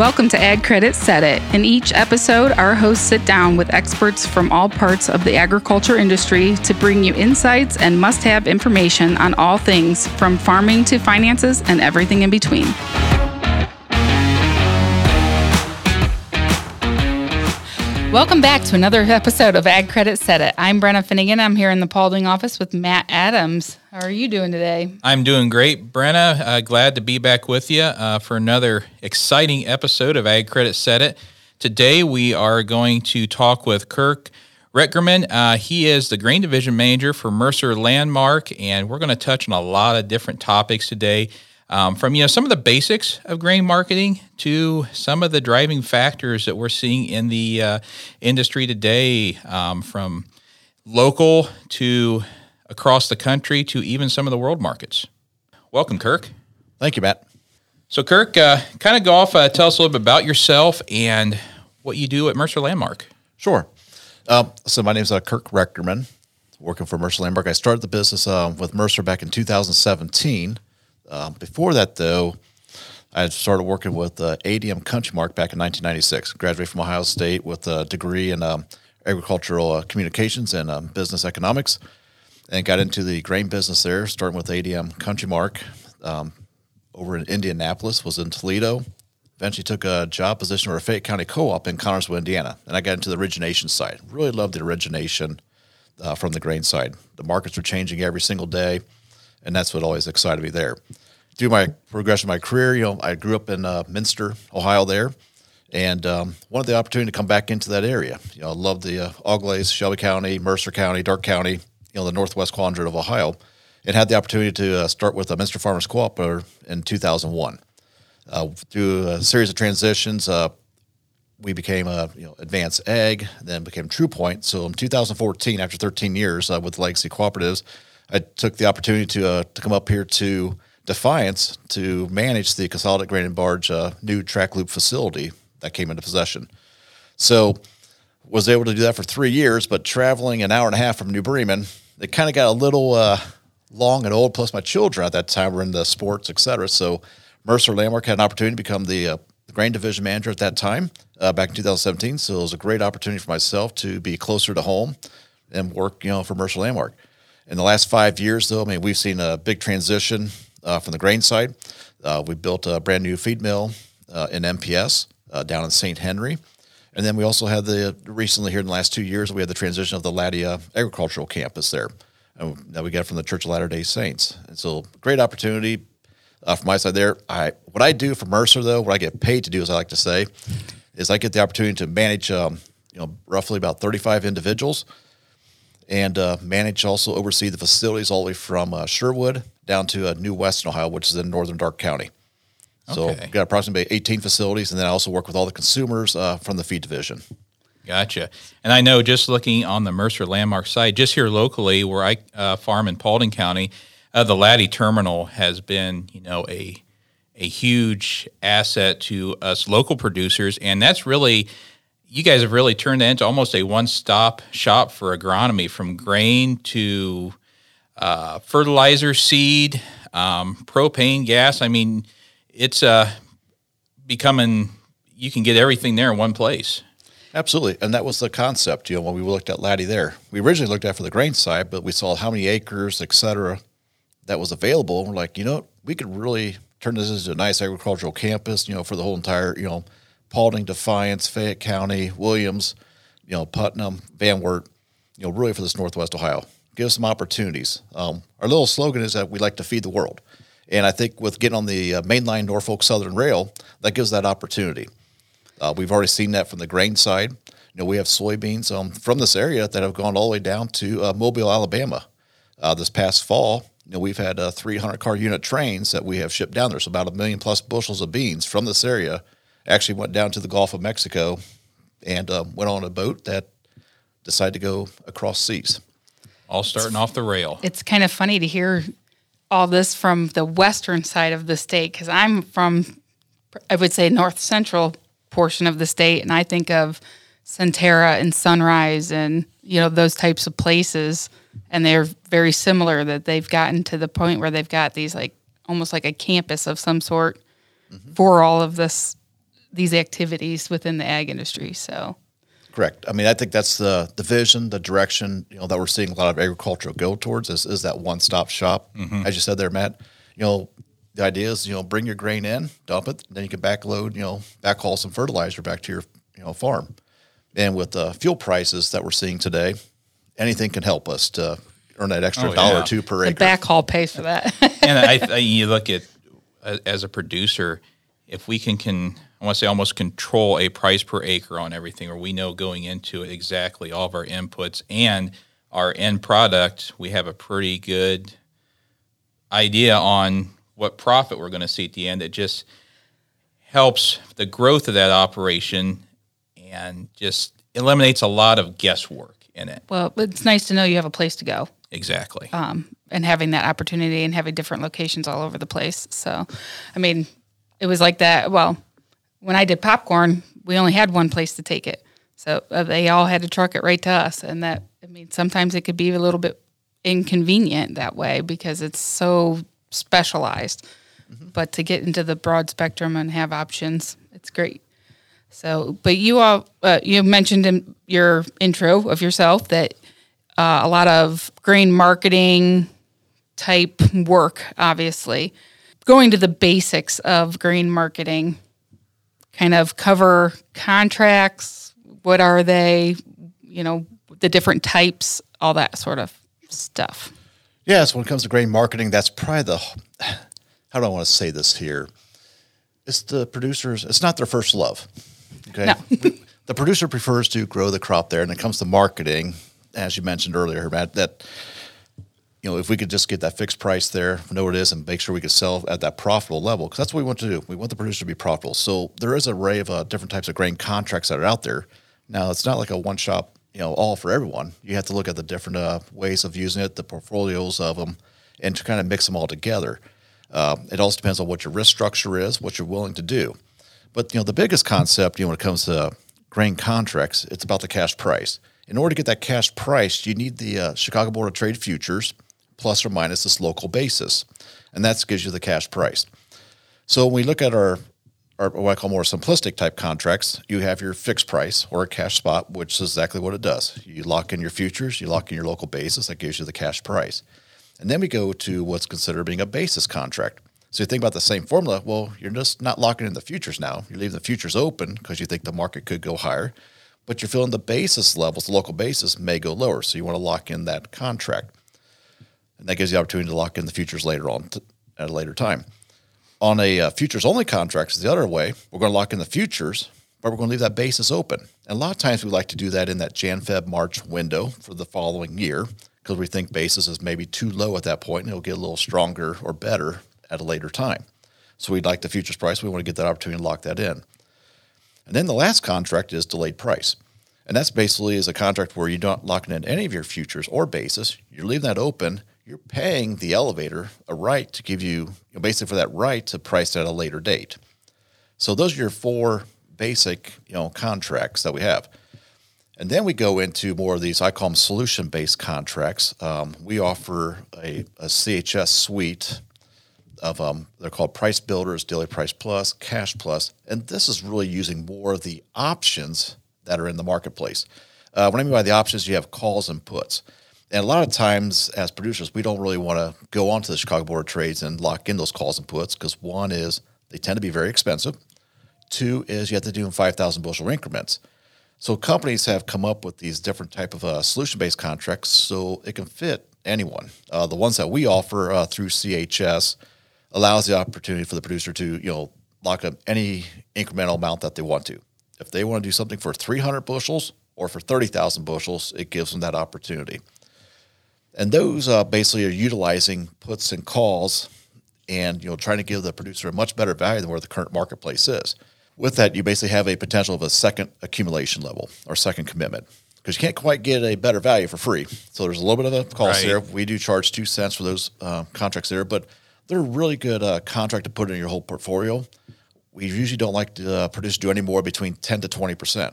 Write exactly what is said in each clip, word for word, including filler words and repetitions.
Welcome to Ag Credit Set It. In each episode, our hosts sit down with experts from all parts of the agriculture industry to bring you insights and must-have information on all things from farming to finances and everything in between. Welcome back to another episode of Ag Credit Set It. I'm Brenna Finnegan. I'm here in the Paulding office with Matt Adams. How are you doing today? I'm doing great, Brenna. Uh, glad to be back with you uh, for another exciting episode of Ag Credit Set It. Today we are going to talk with Kirk Reckerman. Uh, he is the Grain Division Manager for Mercer Landmark, and we're going to touch on a lot of different topics today, um, from you know some of the basics of grain marketing to some of the driving factors that we're seeing in the uh, industry today, um, from local to across the country to even some of the world markets. Welcome, Kirk. Thank you, Matt. So, Kirk, uh, kind of go off, uh, tell us a little bit about yourself and what you do at Mercer Landmark. Sure. Um, so my name is uh, Kirk Reckerman, working for Mercer Landmark. I started the business uh, with Mercer back in two thousand seventeen. Um, before that, though, I started working with uh, A D M Countrymark back in nineteen ninety-six. Graduated from Ohio State with a degree in um, agricultural uh, communications and um, business economics, and got into the grain business there, starting with A D M Countrymark um, over in Indianapolis, was in Toledo. Eventually took a job position for a Fayette County co-op in Connersville, Indiana, and I got into the origination side. Really loved the origination uh, from the grain side. The markets were changing every single day, and that's what always excited me there. Through my progression of my career, you know, I grew up in uh, Minster, Ohio there, and um, wanted the opportunity to come back into that area. You know, I loved the uh, Auglaize, Shelby County, Mercer County, Dark County, you know, the northwest quadrant of Ohio, and had the opportunity to uh, start with a Minster Farmers Cooperative in two thousand one. Uh, through a series of transitions, uh, we became uh, you know, Advanced Ag, then became TruePoint. So in two thousand fourteen, after thirteen years uh, with Legacy Cooperatives, I took the opportunity to uh, to come up here to Defiance to manage the Consolidate Grain and Barge uh, new track loop facility that came into possession. So was able to do that for three years, but traveling an hour and a half from New Bremen, it kind of got a little uh, long and old, plus my children at that time were into sports, et cetera. So Mercer Landmark had an opportunity to become the uh, grain division manager at that time, uh, back in two thousand seventeen. So it was a great opportunity for myself to be closer to home and work, you know, for Mercer Landmark. In the last five years, though, I mean, we've seen a big transition uh, from the grain side. Uh, we built a brand new feed mill uh, in M P S uh, down in Saint Henry. And then we also had the recently here in the last two years, we had the transition of the Latia Agricultural Campus there and that we got from the Church of Latter-day Saints. And so great opportunity. Uh, from my side there, I what I do for Mercer, though, what I get paid to do, as I like to say, is I get the opportunity to manage, um, you know, roughly about thirty-five individuals and uh, manage, also oversee the facilities all the way from uh, Sherwood down to uh, New Weston, Ohio, which is in northern Dark County. So okay. We've got approximately eighteen facilities, and then I also work with all the consumers uh, from the feed division. Gotcha. And I know just looking on the Mercer Landmark side, just here locally where I uh, farm in Paulding County, Uh, the Latty Terminal has been, you know, a a huge asset to us local producers, and that's really, you guys have really turned that into almost a one-stop shop for agronomy, from grain to uh, fertilizer, seed, um, propane, gas. I mean, it's uh, becoming, you can get everything there in one place. Absolutely, and that was the concept, you know, when we looked at Latty there. We originally looked at for the grain side, but we saw how many acres, et cetera, that was available. We're like, you know, we could really turn this into a nice agricultural campus, you know, for the whole entire, you know, Paulding, Defiance, Fayette County, Williams, you know, Putnam, Van Wert, you know, really for this Northwest Ohio. Give us some opportunities. Um, our little slogan is that we like to feed the world. And I think with getting on the uh, mainline Norfolk Southern Rail, that gives that opportunity. Uh, we've already seen that from the grain side. You know, we have soybeans um, from this area that have gone all the way down to uh, Mobile, Alabama. Uh, this past fall, you know, we've had uh, three hundred car unit trains that we have shipped down there. So about a million plus bushels of beans from this area actually went down to the Gulf of Mexico and uh, went on a boat that decided to go across seas. All starting it's, off the rail. It's kind of funny to hear all this from the western side of the state, because I'm from, I would say, north central portion of the state, and I think of Centerra and Sunrise and, you know, those types of places. And they're very similar, that they've gotten to the point where they've got these, like, almost like a campus of some sort mm-hmm. for all of this these activities within the ag industry. So, correct. I mean, I think that's the, the vision, the direction, you know, that we're seeing a lot of agriculture go towards is, is that one-stop shop. Mm-hmm. As you said there, Matt, you know, the idea is, you know, bring your grain in, dump it, then you can backload, you know, backhaul some fertilizer back to your, you know, farm. And with the fuel prices that we're seeing today, anything can help us to earn that extra oh, dollar yeah. or two per the acre. The backhaul pays for that. And I, I, you look at, as a producer, if we can, can I want to say almost control a price per acre on everything, or we know going into it exactly all of our inputs and our end product, we have a pretty good idea on what profit we're going to see at the end. It just helps the growth of that operation and just eliminates a lot of guesswork in it. Well, it's nice to know you have a place to go. Exactly. Um, and having that opportunity and having different locations all over the place. So, I mean, it was like that. Well, when I did popcorn, we only had one place to take it. So uh, they all had to truck it right to us. And that, I mean, sometimes it could be a little bit inconvenient that way because it's so specialized. Mm-hmm. But to get into the broad spectrum and have options, it's great. So, but you all, uh, you mentioned in your intro of yourself that uh, a lot of grain marketing type work, obviously. Going to the basics of grain marketing, kind of cover contracts, what are they, you know, the different types, all that sort of stuff. Yeah, so when it comes to grain marketing, that's probably the, how do I want to say this here? It's the producers, it's not their first love. Okay. No. The producer prefers to grow the crop there, and it comes to marketing, as you mentioned earlier, Matt, that, you know, if we could just get that fixed price there, know what it is, and make sure we could sell at that profitable level, because that's what we want to do. We want the producer to be profitable. So there is an array of uh, different types of grain contracts that are out there. Now, it's not like a one-shop, you know, all for everyone. You have to look at the different uh, ways of using it, the portfolios of them, and to kind of mix them all together. Um, it also depends on what your risk structure is, what you're willing to do. But, you know, the biggest concept, you know, when it comes to grain contracts, it's about the cash price. In order to get that cash price, you need the uh, Chicago Board of Trade futures plus or minus this local basis, and that gives you the cash price. So when we look at our, our what I call more simplistic type contracts, you have your fixed price or a cash spot, which is exactly what it does. You lock in your futures, you lock in your local basis, that gives you the cash price. And then we go to what's considered being a basis contract. So you think about the same formula. Well, you're just not locking in the futures now. You're leaving the futures open because you think the market could go higher, but you're feeling the basis levels, the local basis may go lower. So you want to lock in that contract. And that gives you the opportunity to lock in the futures later on t- at a later time. On a uh, futures-only contract, it's the other way. We're going to lock in the futures, but we're going to leave that basis open. And a lot of times we like to do that in that Jan, Feb, March window for the following year, because we think basis is maybe too low at that point, and it'll get a little stronger or better at a later time. So we'd like the futures price. We want to get that opportunity to lock that in. And then the last contract is delayed price. And that's basically is a contract where you're not locking in any of your futures or basis. You're leaving that open. You're paying the elevator a right to give you, you know, basically for that right to price at a later date. So those are your four basic, you know, contracts that we have. And then we go into more of these, I call them solution-based contracts. Um, we offer a, a C H S suite of, um, they're called Price Builders, Daily Price Plus, Cash Plus. And this is really using more of the options that are in the marketplace. Uh, what I mean by the options, you have calls and puts. And a lot of times as producers, we don't really want to go onto the Chicago Board of Trades and lock in those calls and puts because one is they tend to be very expensive. Two is you have to do in five thousand bushel increments. So companies have come up with these different type of uh, solution-based contracts so it can fit anyone. Uh, the ones that we offer uh, through C H S allows the opportunity for the producer to, you know, lock up any incremental amount that they want to. If they want to do something for three hundred bushels or for thirty thousand bushels, it gives them that opportunity. And those uh, basically are utilizing puts and calls and, you know, trying to give the producer a much better value than where the current marketplace is. With that, you basically have a potential of a second accumulation level or second commitment because you can't quite get a better value for free. So there's a little bit of a cost right. there. We do charge two cents for those uh, contracts there, but they're a really good uh, contract to put in your whole portfolio. We usually don't like to uh, produce do any more between ten to twenty percent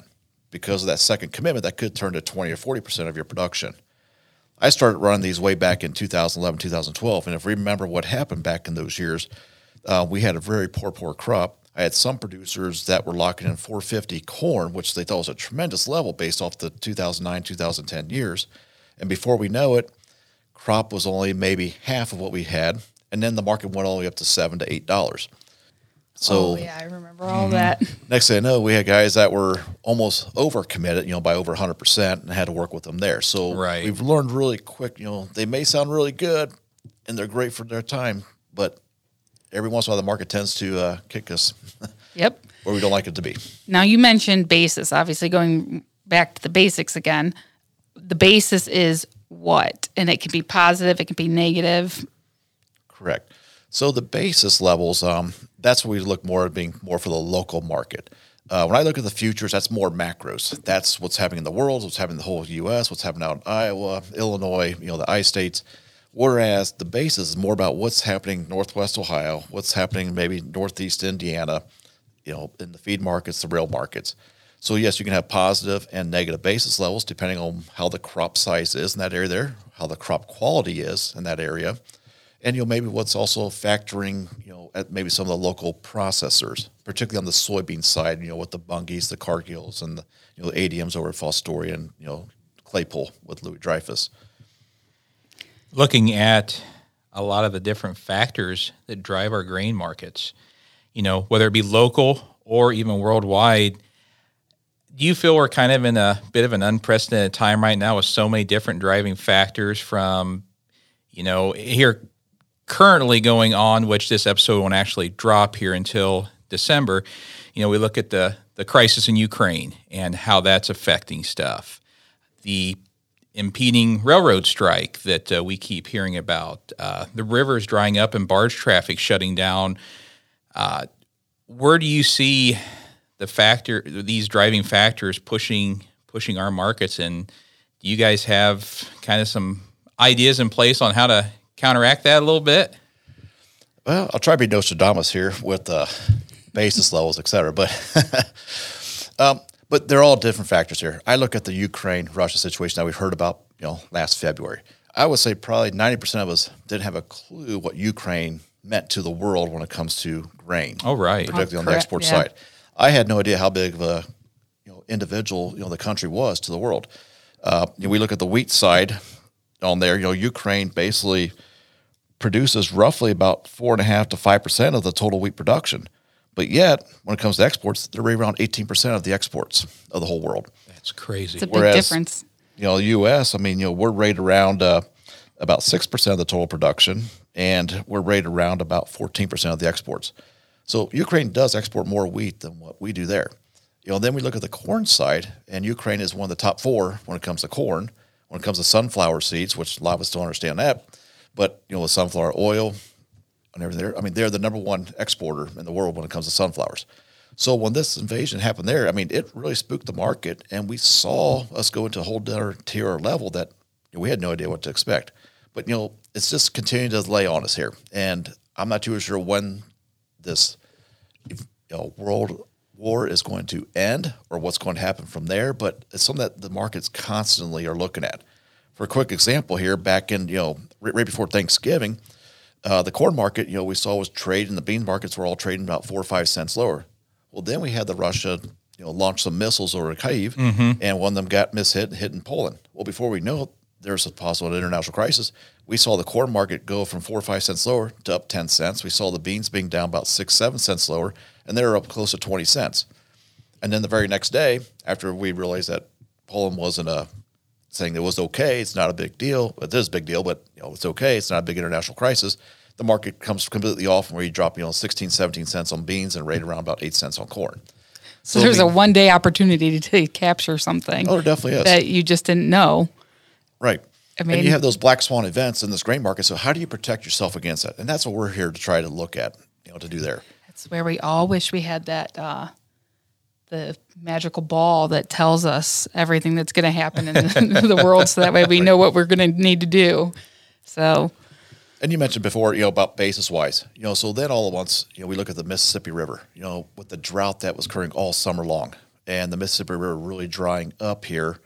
because of that second commitment that could turn to twenty or forty percent of your production. I started running these way back in two thousand eleven, two thousand twelve, and if we remember what happened back in those years, uh, we had a very poor, poor crop. I had some producers that were locking in four fifty corn, which they thought was a tremendous level based off the two thousand nine, two thousand ten years. And before we know it, crop was only maybe half of what we had. And then the market went all the way up to seven to eight dollars. So, oh, yeah, I remember all mm-hmm. that. Next thing I know, we had guys that were almost overcommitted, you know, by over one hundred percent and had to work with them there. So right. we've learned really quick, you know, they may sound really good and they're great for their time, but every once in a while the market tends to uh, kick us yep. where we don't like it to be. Now, you mentioned basis. Obviously, going back to the basics again, the basis is what? And it can be positive, it can be negative. Correct. So the basis levels, um, that's what we look more at being more for the local market. Uh, when I look at the futures, that's more macros. That's what's happening in the world, what's happening in the whole U S, what's happening out in Iowa, Illinois, you know, the I-states. Whereas the basis is more about what's happening in Northwest Ohio, what's happening maybe Northeast Indiana, you know, in the feed markets, the rail markets. So, yes, you can have positive and negative basis levels depending on how the crop size is in that area there, how the crop quality is in that area. And, you know, maybe what's also factoring, you know, at maybe some of the local processors, particularly on the soybean side, you know, with the Bungies, the Cargills, and the, you know, the A D Ms over at Fostoria and, you know, Claypool with Louis Dreyfus. Looking at a lot of the different factors that drive our grain markets, you know, whether it be local or even worldwide, do you feel we're kind of in a bit of an unprecedented time right now with so many different driving factors from, you know, here currently going on, which this episode won't actually drop here until December, you know, we look at the, the crisis in Ukraine and how that's affecting stuff, the impeding railroad strike that uh, we keep hearing about, uh, the rivers drying up and barge traffic shutting down. Uh, where do you see the factor, these driving factors pushing pushing our markets? And do you guys have kind of some ideas in place on how to counteract that a little bit? Well, I'll try to be Nostradamus here with uh, basis levels, et cetera. But, um, but they're all different factors here. I look at the Ukraine-Russia situation that we've heard about, you know, last February. I would say probably ninety percent of us didn't have a clue what Ukraine meant to the world when it comes to grain. Oh, right. Particularly oh, on the export yeah. side. I had no idea how big of a, you know, individual, you know, the country was to the world. Uh, you know, we look at the wheat side on there, you know, Ukraine basically produces roughly about four and a half to five percent of the total wheat production, but yet when it comes to exports, they're right around eighteen percent of the exports of the whole world. That's crazy. It's a big Whereas, difference. You know, the U S. I mean, you know, we're right around uh, about six percent of the total production, and we're right around about fourteen percent of the exports. So Ukraine does export more wheat than what we do there. You know, then we look at the corn side, and Ukraine is one of the top four when it comes to corn. When it comes to sunflower seeds, which a lot of us don't understand that, but, you know, with sunflower oil and everything there, I mean, they're the number one exporter in the world when it comes to sunflowers. So when this invasion happened there, I mean, it really spooked the market, and we saw us go into a whole other tier or level that, you know, we had no idea what to expect. But, you know, it's just continuing to lay on us here, and I'm not too sure when this, you know, world war is going to end or what's going to happen from there, but it's something that the markets constantly are looking at. For a quick example here, back in, you know, right before Thanksgiving, uh, the corn market, you know, we saw was trading, the bean markets were all trading about four or five cents lower. Well, then we had the Russia, you know, launch some missiles over Kyiv, mm-hmm. and one of them got mishit and hit in Poland. Well, before we know it, there's a possible international crisis. We saw the corn market go from four or five cents lower to up ten cents. We saw the beans being down about six, seven cents lower, and they were up close to twenty cents. And then the very next day, after we realized that Poland wasn't a, saying it was okay, it's not a big deal. It is a big deal, but, you know, it's okay. It's not a big international crisis. The market comes completely off where you drop, you know, sixteen, seventeen cents on beans and right around about eight cents on corn. So, so there's I mean, a one-day opportunity to, to capture something. Oh, there definitely is. That you just didn't know. Right. I mean, and you have those black swan events in this grain market. So how do you protect yourself against that? And that's what we're here to try to look at, you know, to do there. That's where we all wish we had that, uh, the magical ball that tells us everything that's going to happen in the world. So that way we right. know what we're going to need to do. So, and you mentioned before, you know, about basis wise, you know, so then all at once, you know, we look at the Mississippi River, you know, with the drought that was occurring all summer long and the Mississippi River really drying up here.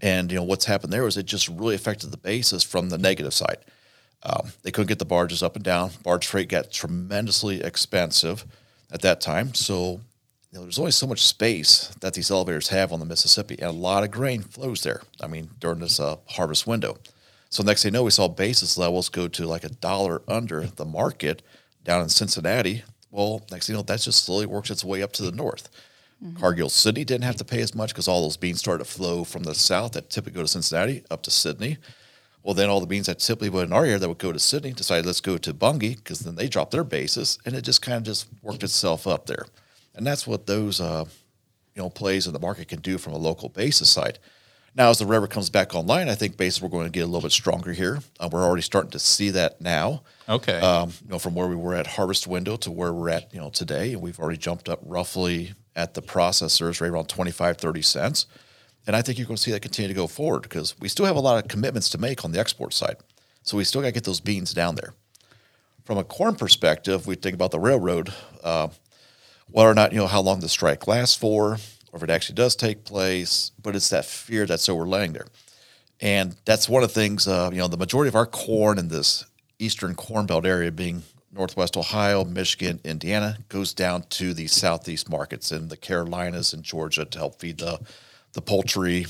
And, you know, what's happened there was it just really affected the basis from the negative side. Um, they couldn't get the barges up and down. Barge freight got tremendously expensive. at that time. So you know, there's only so much space that these elevators have on the Mississippi, and a lot of grain flows there, I mean, during this uh, harvest window. So next thing you know, we saw basis levels go to like a dollar under the market down in Cincinnati. Well, next thing you know, that just slowly works its way up to the north. Mm-hmm. Cargill City didn't have to pay as much because all those beans started to flow from the south that typically go to Cincinnati up to Sidney. Well, then all the beans that typically went in our area that would go to Sidney decided let's go to Bungie because then they dropped their basis, and it just kind of just worked itself up there. And that's what those uh, you know plays in the market can do from a local basis side. Now, as the river comes back online, I think basis we're going to get a little bit stronger here. Uh, we're already starting to see that now. Okay. Um, you know, from where we were at harvest window to where we're at you know today, and we've already jumped up roughly at the processors right around twenty-five, thirty cents. And I think you're going to see that continue to go forward because we still have a lot of commitments to make on the export side. So we still got to get those beans down there. From a corn perspective, we think about the railroad, uh, whether or not, you know, how long the strike lasts for, or if it actually does take place, but it's that fear that's overlaying there. And that's one of the things, uh, you know, the majority of our corn in this eastern corn belt area being Northwest Ohio, Michigan, Indiana, goes down to the southeast markets in the Carolinas and Georgia to help feed the the poultry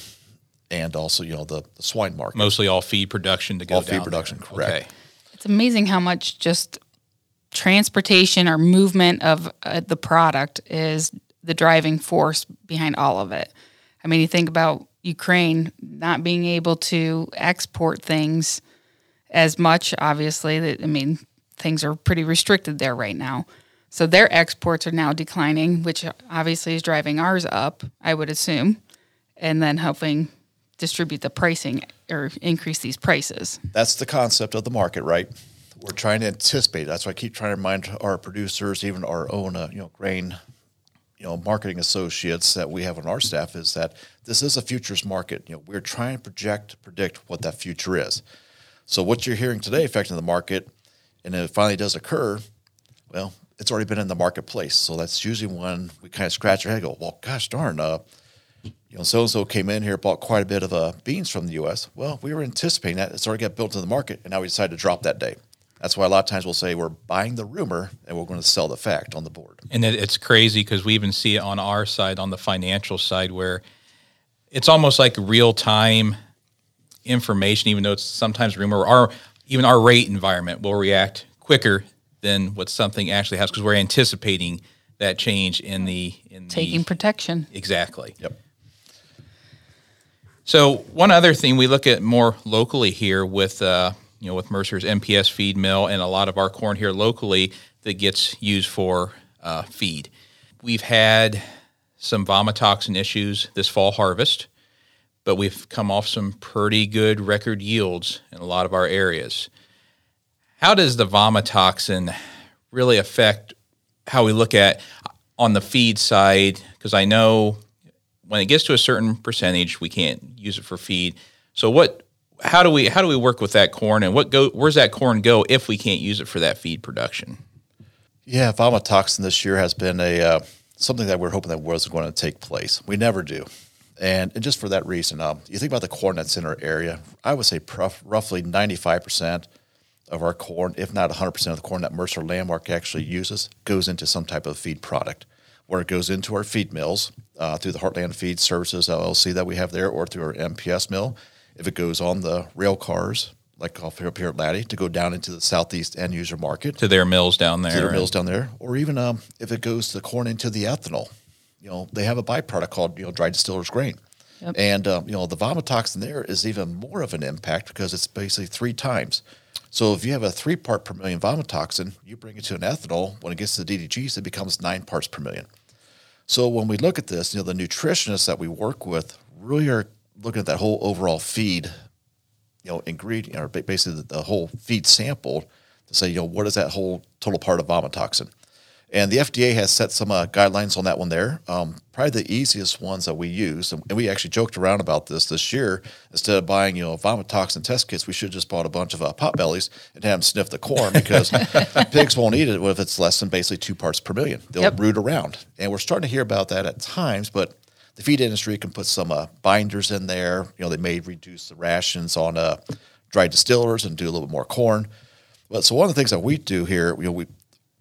and also, you know, the, the swine market. Mostly all feed production to go all down. All feed production, there. Correct. Okay. It's amazing how much just transportation or movement of uh, the product is the driving force behind all of it. I mean, you think about Ukraine not being able to export things as much, obviously. That I mean, things are pretty restricted there right now. So their exports are now declining, which obviously is driving ours up, I would assume, and then helping distribute the pricing or increase these prices. That's the concept of the market, right? We're trying to anticipate. That's why I keep trying to remind our producers, even our own uh, you know, grain you know, marketing associates that we have on our staff, is that this is a futures market. You know, we're trying to project, predict what that future is. So what you're hearing today affecting the market, and if it finally does occur, well, it's already been in the marketplace. So that's usually when we kind of scratch our head and go, well, gosh darn, uh, you know, so-and-so came in here, bought quite a bit of uh, beans from the U S. Well, we were anticipating that. It's already got built into the market, and now we decided to drop that day. That's why a lot of times we'll say we're buying the rumor and we're going to sell the fact on the board. And it, it's crazy because we even see it on our side, on the financial side, where it's almost like real-time information, even though it's sometimes rumor. Our Even our rate environment will react quicker than what something actually has because we're anticipating that change in the in taking the, protection. Exactly. Yep. So one other thing we look at more locally here with uh, you know with Mercer's M P S feed mill and a lot of our corn here locally that gets used for uh, feed. We've had some vomitoxin issues this fall harvest, but we've come off some pretty good record yields in a lot of our areas. How does the vomitoxin really affect how we look at on the feed side? Because I know when it gets to a certain percentage, we can't use it for feed. So what? How do we how do we work with that corn, and what go? Where's that corn go if we can't use it for that feed production? Yeah, vomitoxin this year has been a uh, something that we're hoping that wasn't going to take place. We never do. And, and just for that reason, um, you think about the corn that's in our area, I would say prof, roughly ninety-five percent of our corn, if not one hundred percent of the corn that Mercer Landmark actually uses, goes into some type of feed product, where it goes into our feed mills uh, through the Heartland Feed Services L L C that we have there, or through our M P S mill. If it goes on the rail cars, like off here, up here at Latty, to go down into the southeast end user market. To their mills down there. To their mills down there. Or even um, if it goes the corn into the ethanol. You know, they have a byproduct called, you know, dried distillers grain. Yep. And, um, you know, the vomitoxin there is even more of an impact because it's basically three times. So if you have a three part per million vomitoxin, you bring it to an ethanol. When it gets to the D D Gs, it becomes nine parts per million. So when we look at this, you know, the nutritionists that we work with really are looking at that whole overall feed, you know, ingredient, or basically the whole feed sample to say, you know, what is that whole total part of vomitoxin? And the F D A has set some uh, guidelines on that one there. Um, probably the easiest ones that we use, and we actually joked around about this this year. Instead of buying, you know, vomitoxin test kits, we should have just bought a bunch of uh, potbellies and have them sniff the corn because pigs won't eat it if it's less than basically two parts per million. They'll yep. root around. And we're starting to hear about that at times, but the feed industry can put some uh, binders in there. You know, they may reduce the rations on uh, dried distillers and do a little bit more corn. But so one of the things that we do here, you know, we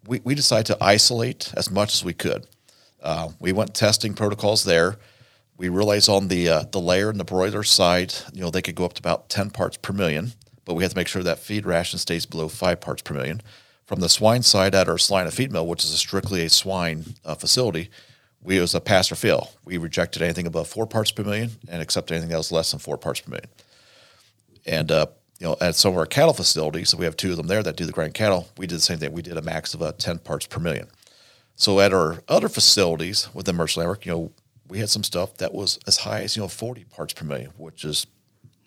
we, we decided to isolate as much as we could. Uh, we went testing protocols there. We realized on the uh, the layer and the broiler side, you know, they could go up to about ten parts per million, but we had to make sure that feed ration stays below five parts per million. From the swine side at our Salina feed mill, which is a strictly a swine uh, facility, we it was a pass or fail. We rejected anything above four parts per million and accepted anything that was less than four parts per million. And uh, you know, at some of our cattle facilities, so we have two of them there that do the grind cattle, we did the same thing. We did a max of uh, ten parts per million. So at our other facilities within Mercer Landmark, you know, we had some stuff that was as high as, you know, forty parts per million, which is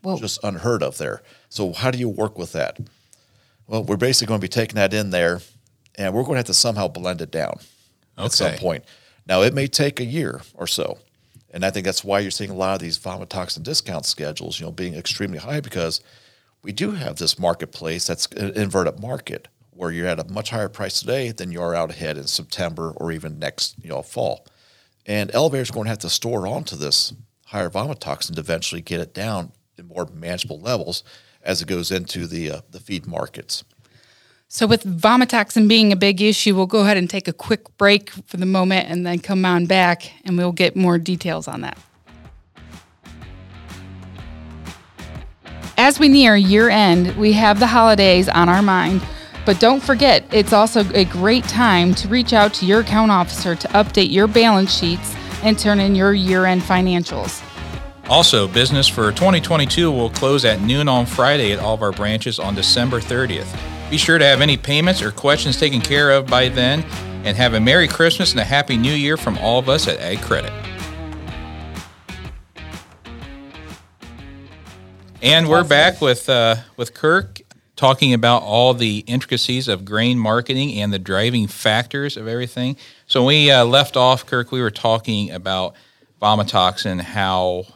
Whoa. just unheard of there. So how do you work with that? Well, we're basically going to be taking that in there, and we're going to have to somehow blend it down okay. at some point. Now, it may take a year or so, and I think that's why you're seeing a lot of these vomitoxin discount schedules, you know, being extremely high, because we do have this marketplace that's an inverted market where you're at a much higher price today than you are out ahead in September or even next, you know, fall. And elevators are going to have to store onto this higher vomitoxin to eventually get it down in more manageable levels as it goes into the uh, the feed markets. So with vomitoxin being a big issue, we'll go ahead and take a quick break for the moment and then come on back and we'll get more details on that. As we near year end, we have the holidays on our mind. But don't forget, it's also a great time to reach out to your account officer to update your balance sheets and turn in your year-end financials. Also, business for twenty twenty-two will close at noon on Friday at all of our branches on December thirtieth. Be sure to have any payments or questions taken care of by then, and have a Merry Christmas and a Happy New Year from all of us at Ag Credit. And we're back with uh, with Kirk, talking about all the intricacies of grain marketing and the driving factors of everything. So when we uh, left off, Kirk, we were talking about vomitoxin, how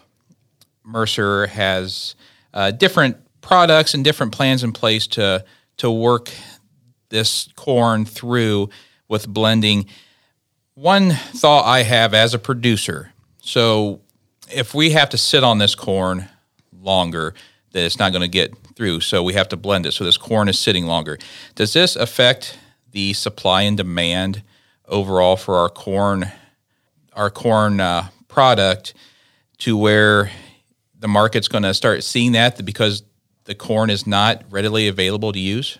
Mercer has uh, different products and different plans in place to to work this corn through with blending. One thought I have as a producer, so if we have to sit on this corn longer, that it's not going to get through, so we have to blend it. So this corn is sitting longer. Does this affect the supply and demand overall for our corn, our corn uh, product, to where the market's going to start seeing that because the corn is not readily available to use?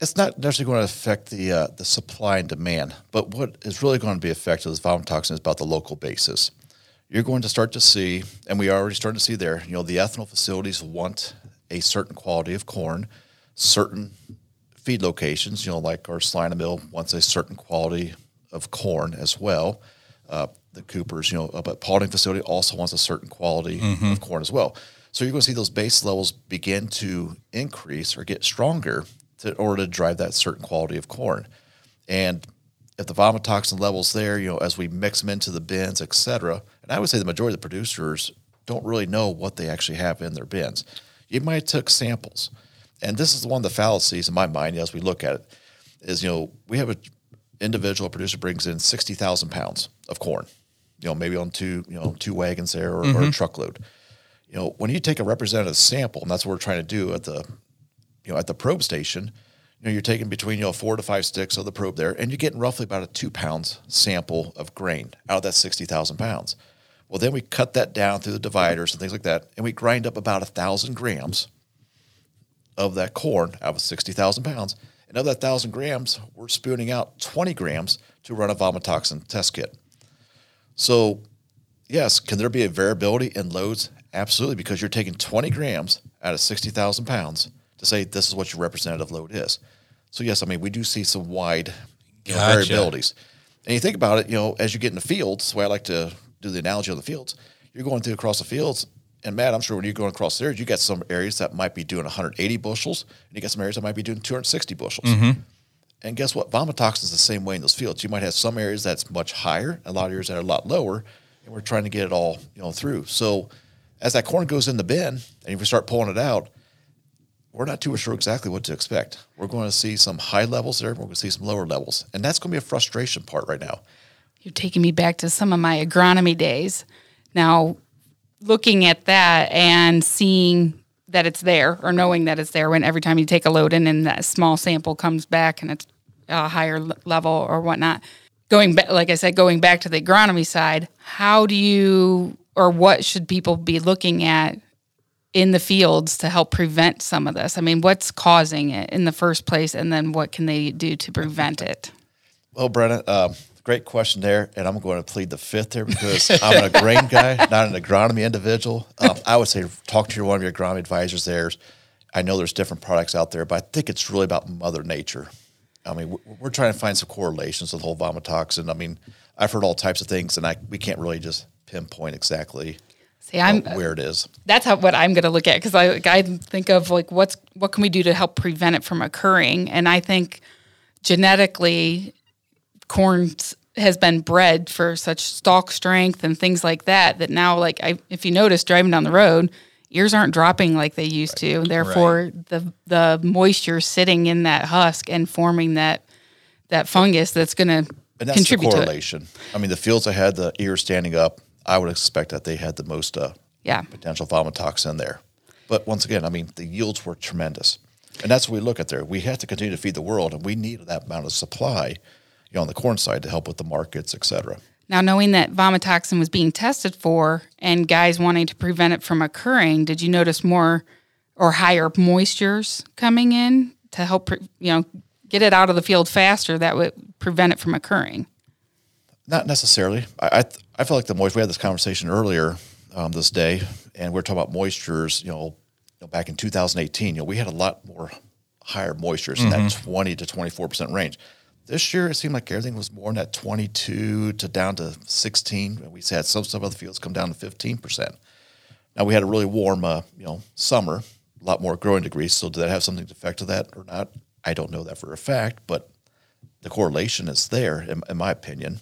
It's not necessarily going to affect the uh, the supply and demand, but what is really going to be affected with vomitoxin is about the local basis. You're going to start to see, and we are already starting to see there, you know, the ethanol facilities want a certain quality of corn, certain feed locations, you know, like our Salina mill wants a certain quality of corn as well. Uh, the Coopers, you know, up at Paulding facility also wants a certain quality mm-hmm. of corn as well. So you're going to see those base levels begin to increase or get stronger to, in order to drive that certain quality of corn. And if the vomitoxin levels there, you know, as we mix them into the bins, et cetera, and I would say the majority of the producers don't really know what they actually have in their bins. You might have took samples. And this is one of the fallacies in my mind as we look at it is, you know, we have an individual a producer brings in sixty thousand pounds of corn, you know, maybe on two, you know, two wagons there or, mm-hmm. or a truckload. You know, when you take a representative sample, and that's what we're trying to do at the, you know, at the probe station, you know, you're taking between, you know, four to five sticks of the probe there, and you're getting roughly about a two pounds sample of grain out of that sixty thousand pounds. Well, then we cut that down through the dividers and things like that, and we grind up about a thousand grams of that corn out of sixty thousand pounds. And of that thousand grams, we're spooning out twenty grams to run a vomitoxin test kit. So yes, can there be a variability in loads? Absolutely, because you're taking twenty grams out of sixty thousand pounds to say this is what your representative load is. So yes, I mean, we do see some wide you know, gotcha. variabilities. And you think about it, you know, as you get in the fields, the way I like to do the analogy of the fields, you're going through across the fields, and Matt, I'm sure when you're going across there, you got some areas that might be doing one hundred eighty bushels, and you got some areas that might be doing two hundred sixty bushels. Mm-hmm. And guess what? Vomitoxin is the same way in those fields. You might have some areas that's much higher, a lot of areas that are a lot lower, and we're trying to get it all, you know, through. So as that corn goes in the bin, and if we start pulling it out, we're not too sure exactly what to expect. We're going to see some high levels there. We're going to see some lower levels. And that's going to be a frustration part right now. You're taking me back to some of my agronomy days. Now, looking at that and seeing that it's there or knowing that it's there when every time you take a load in and that small sample comes back and it's a higher level or whatnot. Going back, like I said, going back to the agronomy side, how do you or what should people be looking at in the fields to help prevent some of this? I mean, what's causing it in the first place, and then what can they do to prevent it? Well, Brenna, uh, great question there, and I'm going to plead the fifth there because I'm a grain guy, not an agronomy individual. Um, I would say talk to your, one of your agronomy advisors there. I know there's different products out there, but I think it's really about Mother Nature. I mean, we're trying to find some correlations with the whole vomitoxin. I mean, I've heard all types of things, and I we can't really just pinpoint exactly See, I'm, where it is. That's how what I'm going to look at, because I, I think of, like, what's what can we do to help prevent it from occurring? And I think genetically, corn has been bred for such stalk strength and things like that, that now, like, I, if you notice driving down the road, ears aren't dropping like they used to. Therefore, right. the the moisture sitting in that husk and forming that that fungus that's going to contribute the correlation. To it. I mean, the fields that had the ears standing up, I would expect that they had the most uh, yeah. potential vomitoxin in there. But once again, I mean, the yields were tremendous. And that's what we look at there. We have to continue to feed the world, and we need that amount of supply, you know, on the corn side to help with the markets, et cetera. Now, knowing that vomitoxin was being tested for and guys wanting to prevent it from occurring, did you notice more or higher moistures coming in to help, pre- you know, get it out of the field faster that would prevent it from occurring? Not necessarily. I I, th- I feel like the moisture, we had this conversation earlier um, this day, and we we're talking about moistures, you know, you know, back in two thousand eighteen, you know, we had a lot more higher moistures mm-hmm. in that twenty to twenty-four percent range. This year, it seemed like everything was more in that twenty-two to down to sixteen. We had some some of the fields come down to fifteen percent. Now, we had a really warm, uh, you know, summer, a lot more growing degrees. So, did that have something to affect to that or not? I don't know that for a fact, but the correlation is there, in, in my opinion.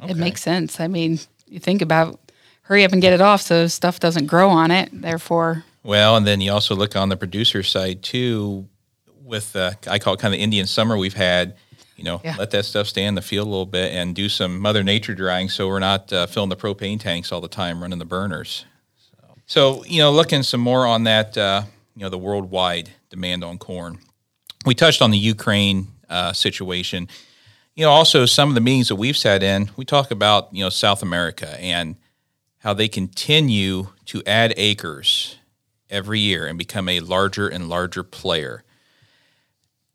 Okay. It makes sense. I mean, you think about hurry up and get it off so stuff doesn't grow on it. Therefore, well, and then you also look on the producer side too, with uh, I call it kind of the Indian summer we've had. You know, yeah. let that stuff stay in the field a little bit and do some Mother Nature drying so we're not uh, filling the propane tanks all the time, running the burners. So, so you know, looking some more on that, uh, you know, the worldwide demand on corn. We touched on the Ukraine uh, situation. You know, also some of the meetings that we've sat in, we talk about, you know, South America and how they continue to add acres every year and become a larger and larger player.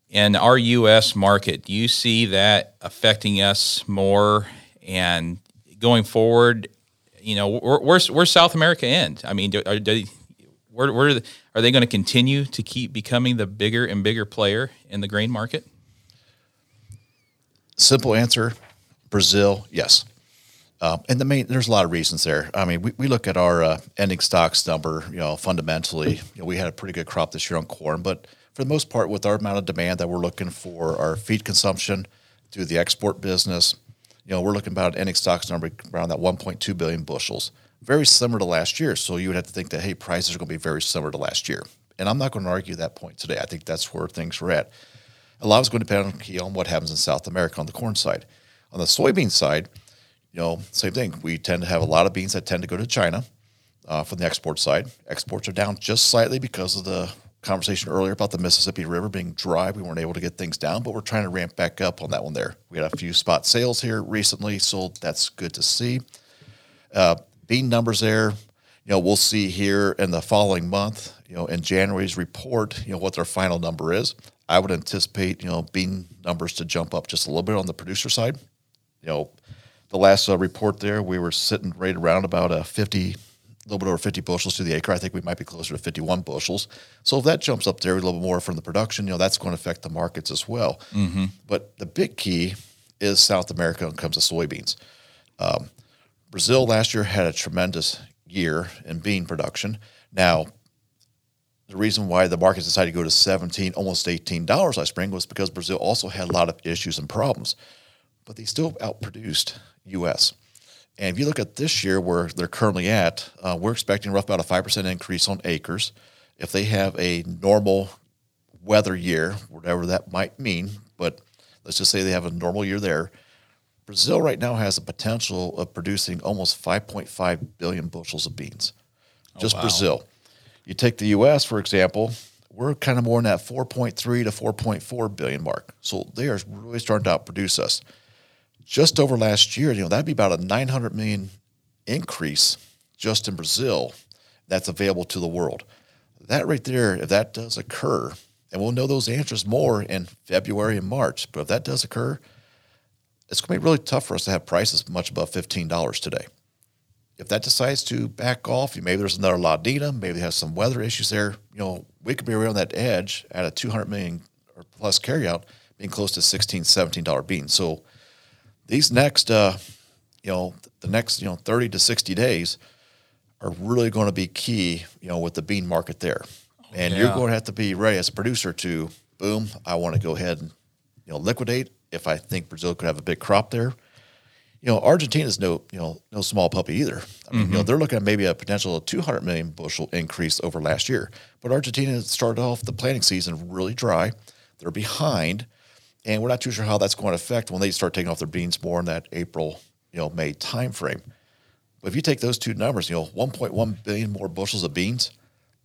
In our U S market, do you see that affecting us more? And going forward, you know, where's where's South America end? I mean, do, are, do, where, where are they, are they going to continue to keep becoming the bigger and bigger player in the grain market? Simple answer, Brazil, yes. Um, and the main, there's a lot of reasons there. I mean, we, we look at our uh, ending stocks number, you know, fundamentally, you know, we had a pretty good crop this year on corn, but for the most part, with our amount of demand that we're looking for our feed consumption through the export business, you know, we're looking about an ending stocks number around that one point two billion bushels, very similar to last year. So you would have to think that, hey, prices are going to be very similar to last year. And I'm not going to argue that point today. I think that's where things were at. A lot is going to depend on, you know, what happens in South America on the corn side. On the soybean side, you know, same thing. We tend to have a lot of beans that tend to go to China uh, from the export side. Exports are down just slightly because of the conversation earlier about the Mississippi River being dry. We weren't able to get things down, but we're trying to ramp back up on that one there. We had a few spot sales here recently, so that's good to see. Uh, bean numbers there, you know, we'll see here in the following month, you know, in January's report, you know, what their final number is. I would anticipate, you know, bean numbers to jump up just a little bit on the producer side. You know, the last uh, report there, we were sitting right around about a fifty a little bit over fifty bushels to the acre. I think we might be closer to fifty-one bushels. So if that jumps up there a little bit more from the production, you know, that's going to affect the markets as well. Mm-hmm. But the big key is South America when it comes to soybeans. Um, Brazil last year had a tremendous year in bean production. Now, the reason why the markets decided to go to seventeen, almost eighteen dollars last spring was because Brazil also had a lot of issues and problems. But they still outproduced U S And if you look at this year where they're currently at, uh, we're expecting roughly about a five percent increase on acres. If they have a normal weather year, whatever that might mean, but let's just say they have a normal year there, Brazil right now has the potential of producing almost five point five billion bushels of beans. Just oh, wow. Brazil. You take the U S, for example, we're kind of more in that four point three to four point four billion mark. So they are really starting to outproduce us. Just over last year, you know, that'd be about a nine hundred million increase just in Brazil that's available to the world. That right there, if that does occur, and we'll know those answers more in February and March, but if that does occur, it's going to be really tough for us to have prices much above fifteen dollars today. If that decides to back off, maybe there's another Ladina, maybe they have some weather issues there. You know, we could be around that edge at a two hundred million or plus carryout, being close to sixteen, seventeen dollars beans. So these next, uh, you know, the next, you know, thirty to sixty days are really going to be key, you know, with the bean market there. And yeah. you're going to have to be ready as a producer to, boom, I want to go ahead and, you know, liquidate if I think Brazil could have a big crop there. You know, Argentina's no, you know, no small puppy either. I mean, mm-hmm. you know, they're looking at maybe a potential two hundred million bushel increase over last year. But Argentina started off the planting season really dry. They're behind, and we're not too sure how that's going to affect when they start taking off their beans more in that April, you know, May timeframe. But if you take those two numbers, you know, one point one billion more bushels of beans,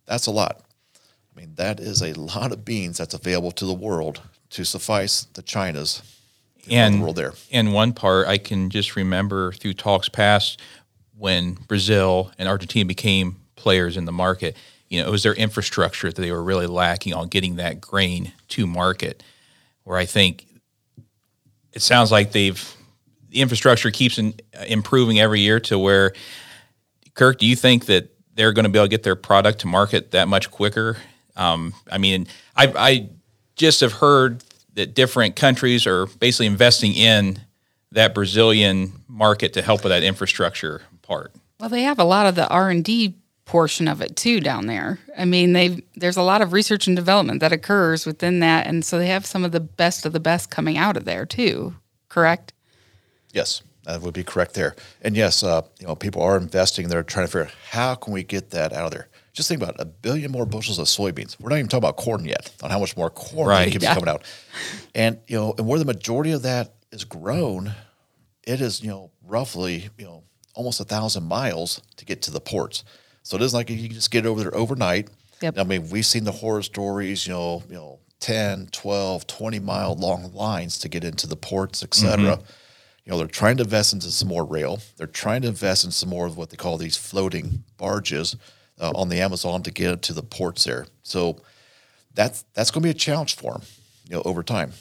that's a lot. I mean, that is a lot of beans that's available to the world to suffice the China's. And the in one part, I can just remember through talks past when Brazil and Argentina became players in the market, you know, it was their infrastructure that they were really lacking on getting that grain to market, where I think it sounds like they've the infrastructure keeps in, improving every year to where, Kirk, do you think that they're going to be able to get their product to market that much quicker? Um, I mean, I, I just have heard that different countries are basically investing in that Brazilian market to help with that infrastructure part. Well, they have a lot of the R and D portion of it too down there. I mean, they there's a lot of research and development that occurs within that, and so they have some of the best of the best coming out of there too, correct? Yes, that would be correct there. And yes, uh, you know, people are investing. They're trying to figure out how can we get that out of there. Just think about it, a billion more bushels of soybeans. We're not even talking about corn yet on how much more corn right. keeps yeah. coming out. And, you know, and where the majority of that is grown, it is, you know, roughly, you know, almost a thousand miles to get to the ports. So it isn't like you can just get over there overnight. Yep. I mean, we've seen the horror stories, you know, you know, ten, twelve, twenty mile long lines to get into the ports, et cetera. Mm-hmm. You know, they're trying to invest into some more rail. They're trying to invest in some more of what they call these floating barges. Uh, on the Amazon to get to the ports there. So that's that's going to be a challenge for them, you know, over time.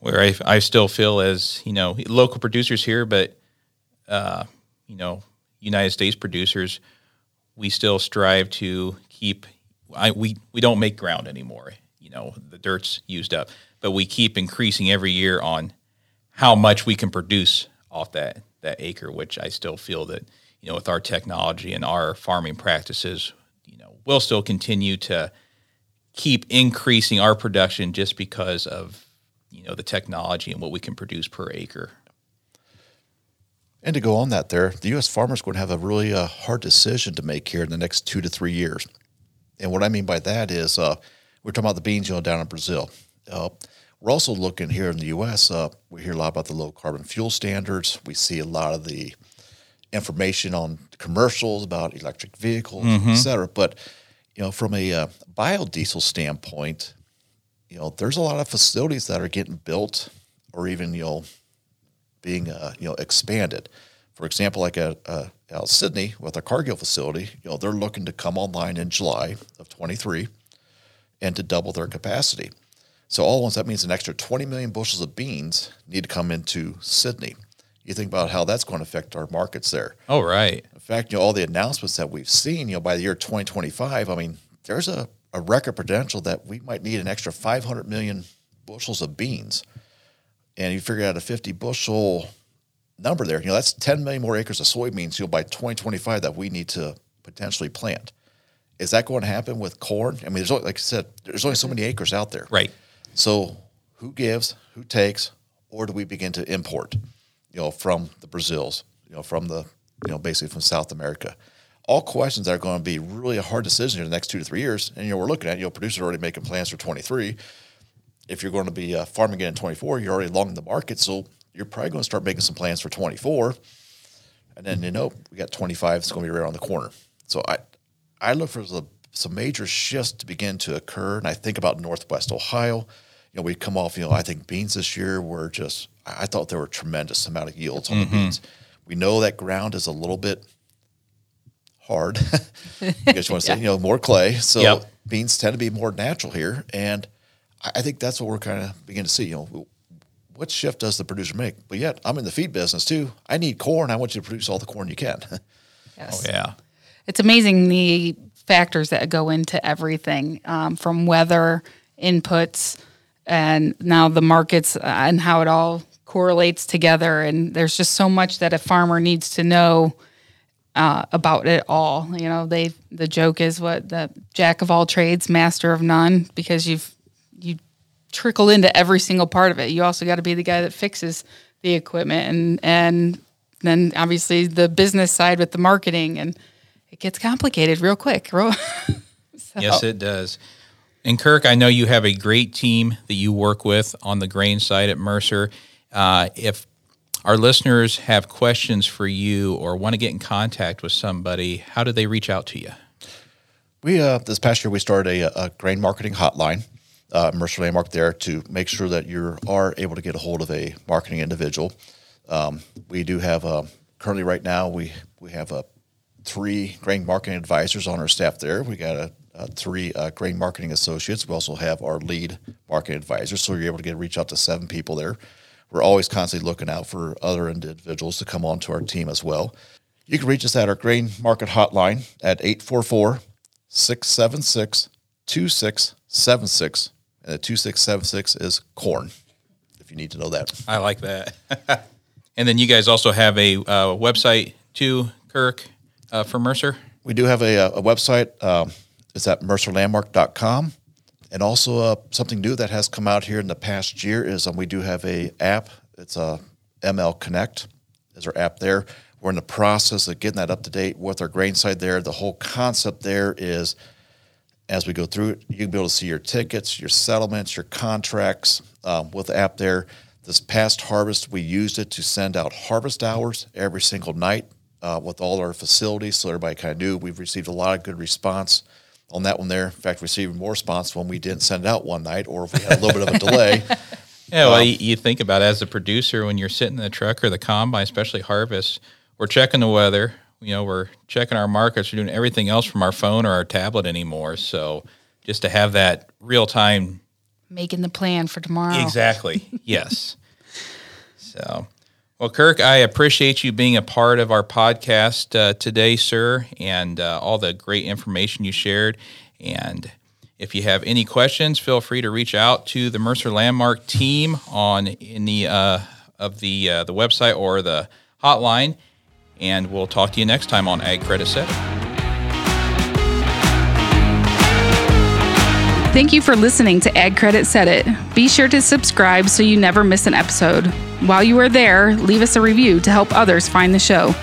Where I, I still feel as, you know, local producers here, but, uh, you know, United States producers, we still strive to keep I, – we, we don't make ground anymore. You know, the dirt's used up. But we keep increasing every year on how much we can produce off that, that acre, which I still feel that – you know, with our technology and our farming practices, you know, we'll still continue to keep increasing our production just because of, you know, the technology and what we can produce per acre. And to go on that there, the U S farmer's going to have a really uh, hard decision to make here in the next two to three years. And what I mean by that is uh, we're talking about the beans, you know, down in Brazil. Uh, we're also looking here in the U S, uh, we hear a lot about the low carbon fuel standards. We see a lot of the information on commercials about electric vehicles, mm-hmm. et cetera. But, you know, from a uh, biodiesel standpoint, you know, there's a lot of facilities that are getting built or even, you know, being, uh, you know, expanded. For example, like a, a, out Sidney with a Cargill facility, you know, they're looking to come online in July of twenty-three and to double their capacity. So all at once, that means an extra twenty million bushels of beans need to come into Sidney. You think about how that's going to affect our markets there. Oh, right. In fact, you know, all the announcements that we've seen, you know, by the year twenty twenty-five, I mean, there's a, a record potential that we might need an extra five hundred million bushels of beans. And you figure out a fifty bushel number there. You know, that's ten million more acres of soybeans, you know, by twenty twenty-five that we need to potentially plant. Is that going to happen with corn? I mean, there's only, like I said, there's only so many acres out there. Right. So who gives, who takes, or do we begin to import? You know, from the Brazils, you know, from the, you know, basically from South America. All questions that are going to be really a hard decision in the next two to three years. And, you know, we're looking at, you know, producers are already making plans for twenty-three. If you're going to be uh, farming again in twenty-four, you're already long in the market. So you're probably going to start making some plans for twenty-four. And then, you know, we got twenty-five. It's going to be right around the corner. So I I look for the, some major shifts to begin to occur. And I think about Northwest Ohio. You know, we come off, you know, I think beans this year were just, I thought there were a tremendous amount of yields on mm-hmm. the beans. We know that ground is a little bit hard. I guess you want to yeah. say, you know, more clay. So yep. beans tend to be more natural here. And I think that's what we're kind of beginning to see. You know, what shift does the producer make? But yet I'm in the feed business too. I need corn. I want you to produce all the corn you can. Yes. Oh, yeah. It's amazing the factors that go into everything, um, from weather, inputs, and now the markets and how it all correlates together. And there's just so much that a farmer needs to know uh, about it all. You know, they the joke is what the jack of all trades, master of none, because you've you trickle into every single part of it. You also got to be the guy that fixes the equipment and and then obviously the business side with the marketing, and it gets complicated real quick. So. Yes, it does. And Kirk, I know you have a great team that you work with on the grain side at Mercer. Uh, if our listeners have questions for you or want to get in contact with somebody, how do they reach out to you? We uh, this past year we started a, a grain marketing hotline, uh, Mercer Landmark, there to make sure that you are able to get a hold of a marketing individual. Um, we do have uh, currently right now we we have a uh, three grain marketing advisors on our staff there. We got a Uh, three uh, grain marketing associates. We also have our lead marketing advisor, so you're able to get reach out to seven people there. We're always constantly looking out for other individuals to come on to our team as well. You can reach us at our grain market hotline at eight four four, six seven six, two six seven six, and the two six seven six is corn, if you need to know that. I like that. And then you guys also have a uh, website too, Kirk, uh, for Mercer? We do have a, a website. Um, It's at mercer landmark dot com. And also uh, something new that has come out here in the past year is um, we do have a app. It's uh, M L Connect is our app there. We're in the process of getting that up to date with our grain side there. The whole concept there is as we go through it, you can be able to see your tickets, your settlements, your contracts um, with the app there. This past harvest, we used it to send out harvest hours every single night uh, with all our facilities, so everybody kind of knew. We've received a lot of good response on that one there. In fact, we received more response when we didn't send it out one night or if we had a little bit of a delay. Yeah, well, um, you, you think about it, as a producer, when you're sitting in the truck or the combine, especially harvest, we're checking the weather. You know, we're checking our markets. We're doing everything else from our phone or our tablet anymore. So just to have that real-time. Making the plan for tomorrow. Exactly, yes. So, well, Kirk, I appreciate you being a part of our podcast uh, today, sir, and uh, all the great information you shared. And if you have any questions, feel free to reach out to the Mercer Landmark team on in the uh, of the uh, the website or the hotline. And we'll talk to you next time on Ag Credit Set. Thank you for listening to Ag Credit Set It. Be sure to subscribe so you never miss an episode. While you are there, leave us a review to help others find the show.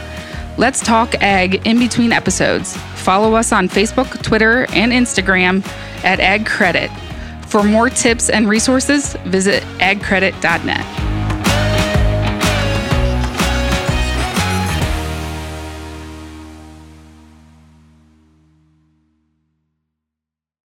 Let's talk ag in between episodes. Follow us on Facebook, Twitter, and Instagram at Ag Credit. For more tips and resources, visit ag credit dot net.